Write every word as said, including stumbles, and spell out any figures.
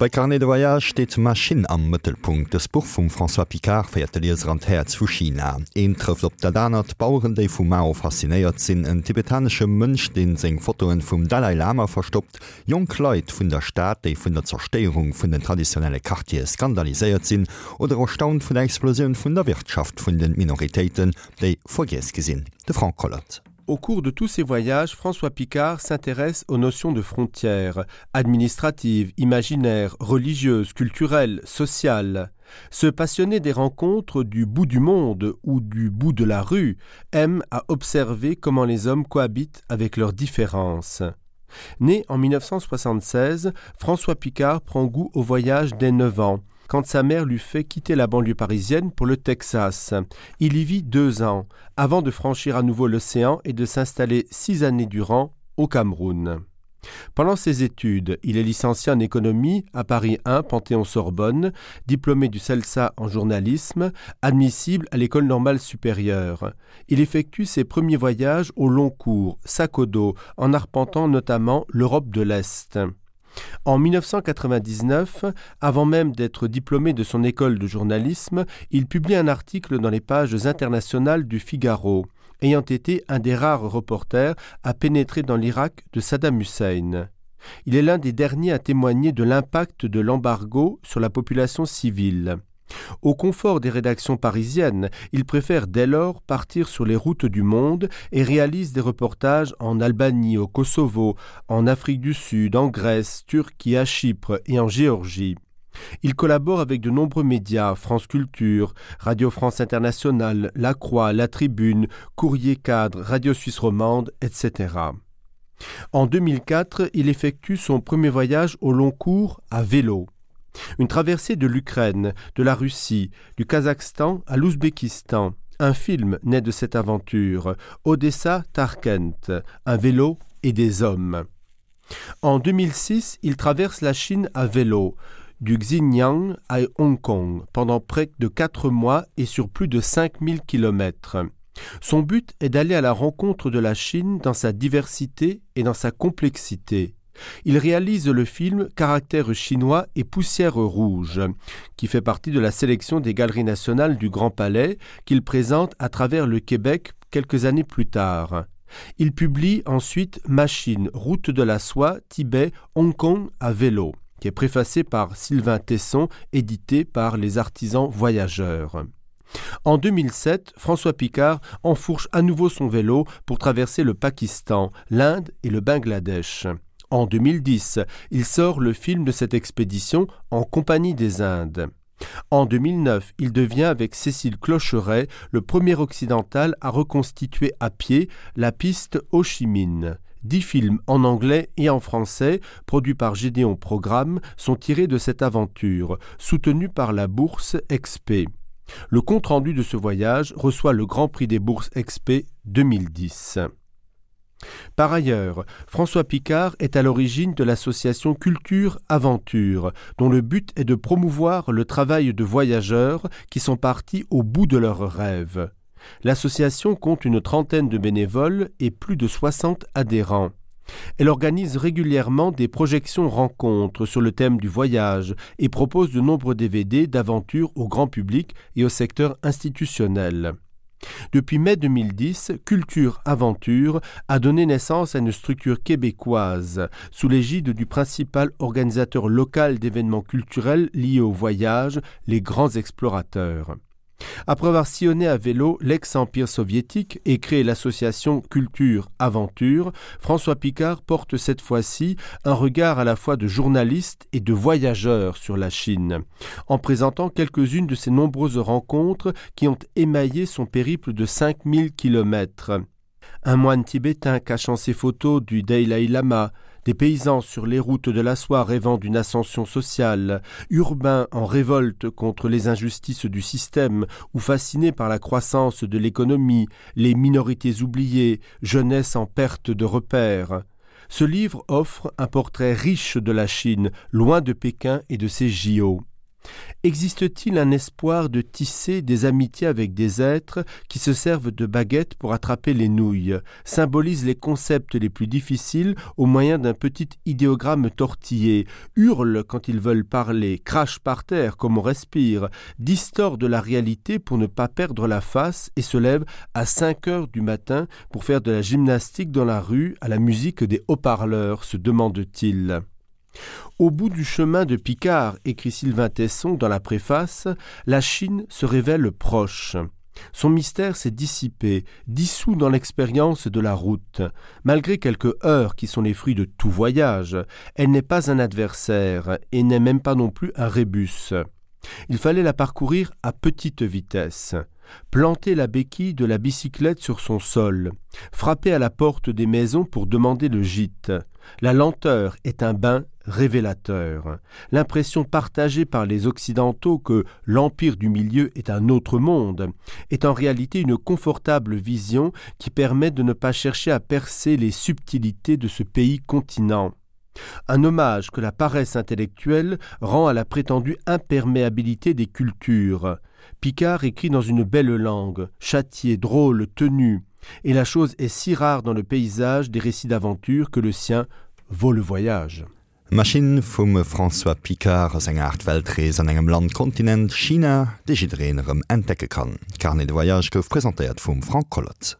Bei Carnet de Voyage steht Machine am Mittelpunkt. Das Buch von François Picard fährt den Leser an das Herz von China. Ihn trifft auf der Dana die Bauern, die von Mao fasziniert sind, ein tibetanischer Mönch, den seine Fotos vom Dalaï-Lama verstopft, junge Leute von der Stadt, die von der Zerstörung von den traditionellen Quartiers skandalisiert sind oder erstaunt von der Explosion von der Wirtschaft von den Minoritäten, die vergessen sind. Der Franck Colotte. Au cours de tous ses voyages, François Picard s'intéresse aux notions de frontières, administratives, imaginaires, religieuses, culturelles, sociales. Ce passionné des rencontres du bout du monde ou du bout de la rue aime à observer comment les hommes cohabitent avec leurs différences. Né en dix-neuf cent soixante-seize, François Picard prend goût au voyage dès neuf ans, quand sa mère lui fait quitter la banlieue parisienne pour le Texas. Il y vit deux ans, avant de franchir à nouveau l'océan et de s'installer six années durant au Cameroun. Pendant ses études, il est licencié en économie à Paris un, Panthéon-Sorbonne, diplômé du CELSA en journalisme, admissible à l'École normale supérieure. Il effectue ses premiers voyages au long cours, sac au dos, en arpentant notamment l'Europe de l'Est. En dix-neuf cent quatre-vingt-dix-neuf, avant même d'être diplômé de son école de journalisme, il publie un article dans les pages internationales du Figaro, ayant été un des rares reporters à pénétrer dans l'Irak de Saddam Hussein. Il est l'un des derniers à témoigner de l'impact de l'embargo sur la population civile. Au confort des rédactions parisiennes, il préfère dès lors partir sur les routes du monde et réalise des reportages en Albanie, au Kosovo, en Afrique du Sud, en Grèce, Turquie, à Chypre et en Géorgie. Il collabore avec de nombreux médias, France Culture, Radio France Internationale, La Croix, La Tribune, Courrier Cadre, Radio Suisse Romande, et cetera. En deux mille quatre, il effectue son premier voyage au long cours à vélo. Une traversée de l'Ukraine, de la Russie, du Kazakhstan à l'Ouzbékistan. Un film naît de cette aventure, Odessa Tarkent, un vélo et des hommes. En deux mille six, il traverse la Chine à vélo, du Xinjiang à Hong Kong, pendant près de quatre mois et sur plus de cinq mille kilomètres. Son but est d'aller à la rencontre de la Chine dans sa diversité et dans sa complexité. Il réalise le film Caractère chinois et Poussière rouge, qui fait partie de la sélection des Galeries nationales du Grand Palais, qu'il présente à travers le Québec quelques années plus tard. Il publie ensuite Machine, Route de la soie, Tibet, Hong Kong à vélo, qui est préfacé par Sylvain Tesson, édité par les Artisans voyageurs. En deux mille sept, François Picard enfourche à nouveau son vélo pour traverser le Pakistan, l'Inde et le Bangladesh. En deux mille dix, il sort le film de cette expédition en compagnie des Indes. En deux mille neuf, il devient avec Cécile Clocheret le premier occidental à reconstituer à pied la piste Ho Chi Minh. Dix films en anglais et en français, produits par Gédéon Programme, sont tirés de cette aventure, soutenue par la bourse Expé. Le compte-rendu de ce voyage reçoit le Grand Prix des bourses Expé deux mille dix. Par ailleurs, François Picard est à l'origine de l'association Culture Aventure, dont le but est de promouvoir le travail de voyageurs qui sont partis au bout de leurs rêves. L'association compte une trentaine de bénévoles et plus de soixante adhérents. Elle organise régulièrement des projections rencontres sur le thème du voyage et propose de nombreux D V D d'aventures au grand public et au secteur institutionnel. Depuis mai deux mille dix, Culture Aventure a donné naissance à une structure québécoise sous l'égide du principal organisateur local d'événements culturels liés au voyage, les Grands Explorateurs. Après avoir sillonné à vélo l'ex-empire soviétique et créé l'association Culture Aventure, François Picard porte cette fois-ci un regard à la fois de journaliste et de voyageur sur la Chine, en présentant quelques-unes de ses nombreuses rencontres qui ont émaillé son périple de cinq mille kilomètres. Un moine tibétain cachant ses photos du Dalaï-Lama, des paysans sur les routes de la soie rêvant d'une ascension sociale, urbains en révolte contre les injustices du système ou fascinés par la croissance de l'économie, les minorités oubliées, jeunesse en perte de repères. Ce livre offre un portrait riche de la Chine, loin de Pékin et de ses J O. Existe-t-il un espoir de tisser des amitiés avec des êtres qui se servent de baguettes pour attraper les nouilles, symbolisent les concepts les plus difficiles au moyen d'un petit idéogramme tortillé, hurlent quand ils veulent parler, crachent par terre comme on respire, distordent la réalité pour ne pas perdre la face et se lèvent à cinq heures du matin pour faire de la gymnastique dans la rue à la musique des haut-parleurs, se demande-t-il. Au bout du chemin de Picard, écrit Sylvain Tesson dans la préface, la Chine se révèle proche. Son mystère s'est dissipé, dissous dans l'expérience de la route. Malgré quelques heurts qui sont les fruits de tout voyage, elle n'est pas un adversaire et n'est même pas non plus un rébus. Il fallait la parcourir à petite vitesse. Planter la béquille de la bicyclette sur son sol, frapper à la porte des maisons pour demander le gîte. La lenteur est un bain révélateur. L'impression partagée par les Occidentaux que l'empire du milieu est un autre monde est en réalité une confortable vision qui permet de ne pas chercher à percer les subtilités de ce pays-continent. Un hommage que la paresse intellectuelle rend à la prétendue imperméabilité des cultures. Picard écrit dans une belle langue, châtié, drôle, tenu, et la chose est si rare dans le paysage des récits d'aventure que le sien vaut le voyage. Machine vum François Picard aus enger acht Weltrees an engem Landkontinent China, die jiddreenerem entdecke kann. Carnet de Voyage gouf präsentéiert vum Franck Colotte.